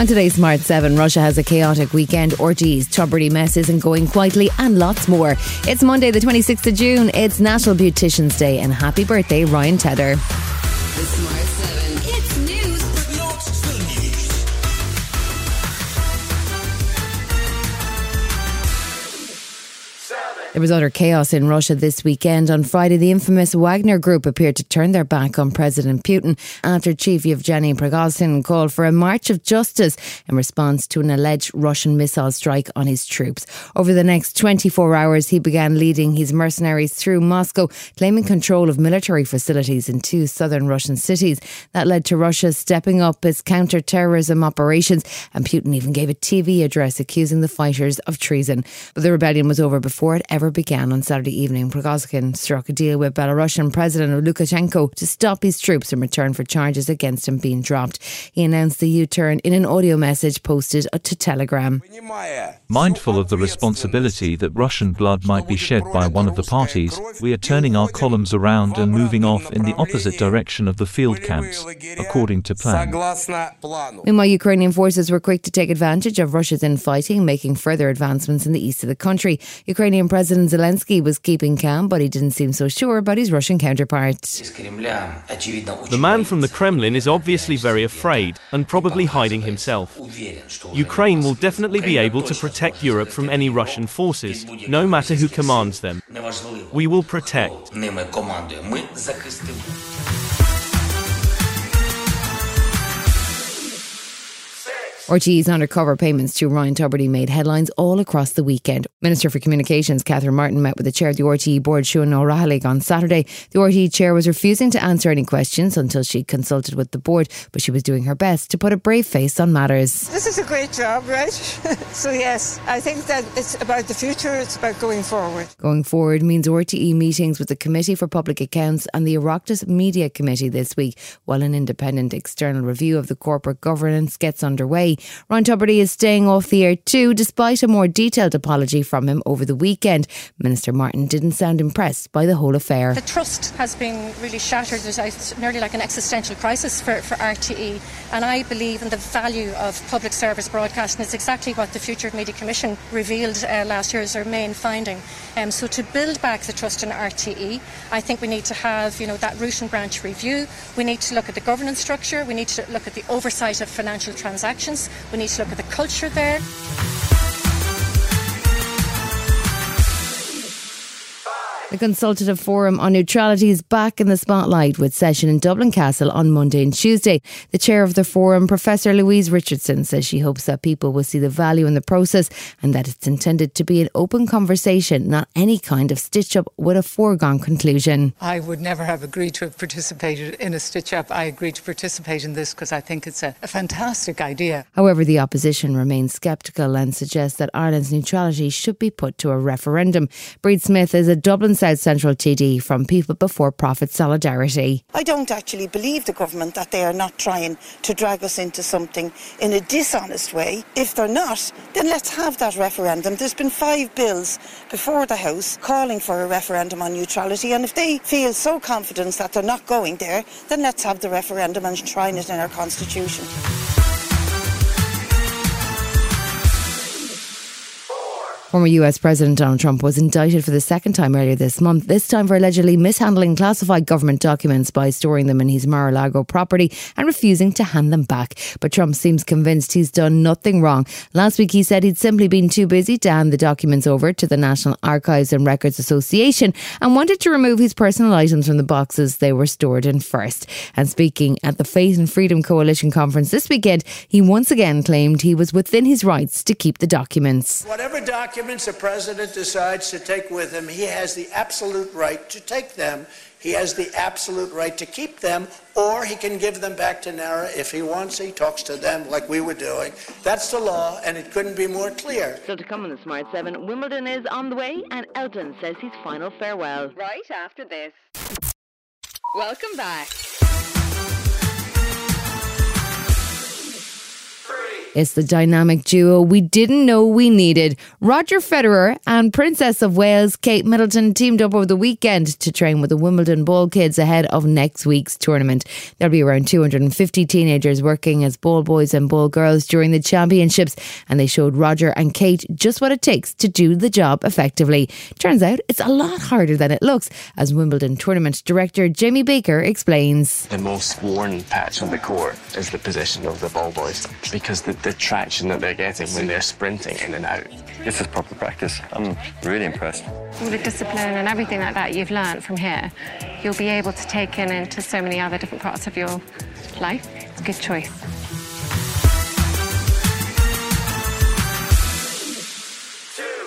On today's Smart 7, Russia has a chaotic weekend, orgies, Tubridy mess isn't going quietly, and lots more. It's Monday the 26th of June, it's National Beautician's Day, and happy birthday Ryan Tubridy. The Smart 7, it's news but not the news. There was utter chaos in Russia this weekend. On Friday, the infamous Wagner Group appeared to turn their back on President Putin after Chief Yevgeny Prigozhin called for a march of justice in response to an alleged Russian missile strike on his troops. Over the next 24 hours, he began leading his mercenaries through Moscow, claiming control of military facilities in two southern Russian cities. That led to Russia stepping up its counter-terrorism operations, and Putin even gave a TV address accusing the fighters of treason. But the rebellion was over before it ever began on Saturday evening. Prigozhin struck a deal with Belarusian President Lukashenko to stop his troops in return for charges against him being dropped. He announced the U-turn in an audio message posted to Telegram. Mindful of the responsibility that Russian blood might be shed by one of the parties, we are turning our columns around and moving off in the opposite direction of the field camps, according to plan. Meanwhile, Ukrainian forces were quick to take advantage of Russia's infighting, making further advancements in the east of the country. Ukrainian President Zelensky was keeping calm, but he didn't seem so sure about his Russian counterpart. The man from the Kremlin is obviously very afraid and probably hiding himself. Ukraine will definitely be able to protect Europe from any Russian forces, no matter who commands them. We will protect. RTÉ's undercover payments to Ryan Tubridy made headlines all across the weekend. Minister for Communications Catherine Martin met with the chair of the RTÉ board, Siún O'Reilly, on Saturday. The RTÉ chair was refusing to answer any questions until she consulted with the board, but she was doing her best to put a brave face on matters. This is a great job, right? So yes, I think that it's about the future, it's about going forward. Going forward means RTÉ meetings with the Committee for Public Accounts and the Oireachtas Media Committee this week, while an independent external review of the corporate governance gets underway. Ryan Tubridy is staying off the air too, despite a more detailed apology from him over the weekend. Minister Martin didn't sound impressed by the whole affair. The trust has been really shattered. It's nearly like an existential crisis for RTÉ, and I believe in the value of public service broadcast, and it's exactly what the Future of Media Commission revealed last year as our main finding. So to build back the trust in RTÉ, I think we need to have that root and branch review. We need to look at the governance structure. We need to look at the oversight of financial transactions. We need to look at the culture there. The Consultative Forum on Neutrality is back in the spotlight with session in Dublin Castle on Monday and Tuesday. The chair of the forum, Professor Louise Richardson, says she hopes that people will see the value in the process and that it's intended to be an open conversation, not any kind of stitch-up with a foregone conclusion. I would never have agreed to have participated in a stitch-up. I agreed to participate in this because I think it's a fantastic idea. However, the opposition remains sceptical and suggests that Ireland's neutrality should be put to a referendum. Breed Smith is a Dublin South Central TD from People Before Profit Solidarity. I don't actually believe the government that they are not trying to drag us into something in a dishonest way. If they're not, then let's have that referendum. There's been 5 bills before the House calling for a referendum on neutrality, and if they feel so confident that they're not going there, then let's have the referendum and enshrine it in our constitution. Former US President Donald Trump was indicted for the second time earlier this month, this time for allegedly mishandling classified government documents by storing them in his Mar-a-Lago property and refusing to hand them back. But Trump seems convinced he's done nothing wrong. Last week he said he'd simply been too busy to hand the documents over to the National Archives and Records Association and wanted to remove his personal items from the boxes they were stored in first. And speaking at the Faith and Freedom Coalition conference this weekend, he once again claimed he was within his rights to keep the documents. Whatever documents the president decides to take with him, he has the absolute right to take them. He has the absolute right to keep them, or he can give them back to NARA if he wants. He talks to them like we were doing. That's the law, and it couldn't be more clear. Still to come on the Smart 7, Wimbledon is on the way, and Elton says his final farewell. Right after this. Welcome back. Free. It's the dynamic duo we didn't know we needed. Roger Federer and Princess of Wales Kate Middleton teamed up over the weekend to train with the Wimbledon ball kids ahead of next week's tournament. There'll be around 250 teenagers working as ball boys and ball girls during the championships, and they showed Roger and Kate just what it takes to do the job effectively. Turns out it's a lot harder than it looks, as Wimbledon tournament director Jamie Baker explains. The most worn patch on the court is the position of the ball boys, because the traction that they're getting when they're sprinting in and out. This is proper practice. I'm really impressed. All the discipline and everything like that you've learned from here, you'll be able to take in into so many other different parts of your life. It's a good choice.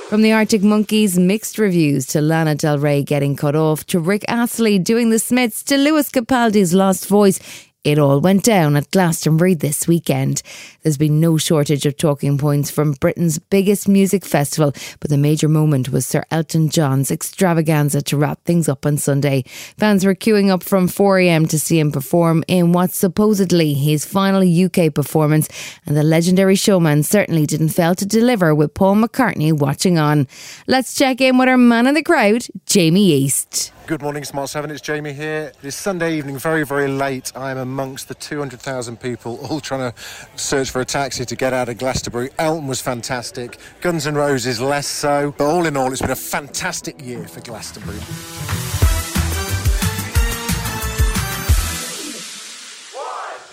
From the Arctic Monkeys' mixed reviews to Lana Del Rey getting cut off to Rick Astley doing the Smiths to Louis Capaldi's lost voice, it all went down at Glastonbury this weekend. There's been no shortage of talking points from Britain's biggest music festival, but the major moment was Sir Elton John's extravaganza to wrap things up on Sunday. Fans were queuing up from 4 a.m. to see him perform in what's supposedly his final UK performance, and the legendary showman certainly didn't fail to deliver with Paul McCartney watching on. Let's check in with our man in the crowd, Jamie East. Good morning, Smart 7. It's Jamie here. It's Sunday evening, very, very late. I'm amongst the 200,000 people all trying to search for a taxi to get out of Glastonbury. Elton was fantastic. Guns N' Roses less so. But all in all, it's been a fantastic year for Glastonbury.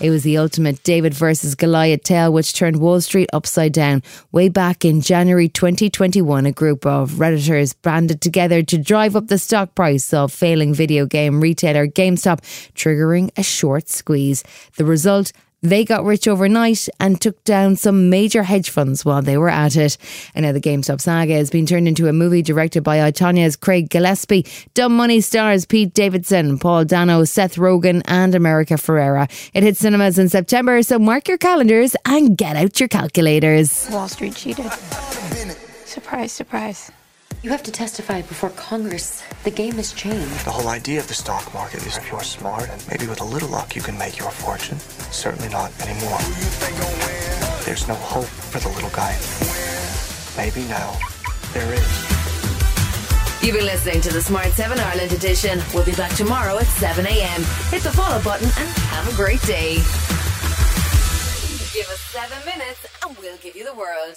It was the ultimate David versus Goliath tale, which turned Wall Street upside down. Way back in January 2021, a group of Redditors banded together to drive up the stock price of failing video game retailer GameStop, triggering a short squeeze. The result? They got rich overnight and took down some major hedge funds while they were at it. And now the GameStop saga has been turned into a movie directed by iTanya's Craig Gillespie. Dumb Money stars Pete Davidson, Paul Dano, Seth Rogen and America Ferrera. It hits cinemas in September, so mark your calendars and get out your calculators. Wall Street cheated. Surprise, surprise. You have to testify before Congress. The game has changed. The whole idea of the stock market is if you're smart and maybe with a little luck you can make your fortune. Certainly not anymore. There's no hope for the little guy. Maybe now there is. You've been listening to the Smart 7 Ireland Edition. We'll be back tomorrow at 7 a.m. Hit the follow button and have a great day. Give us 7 minutes and we'll give you the world.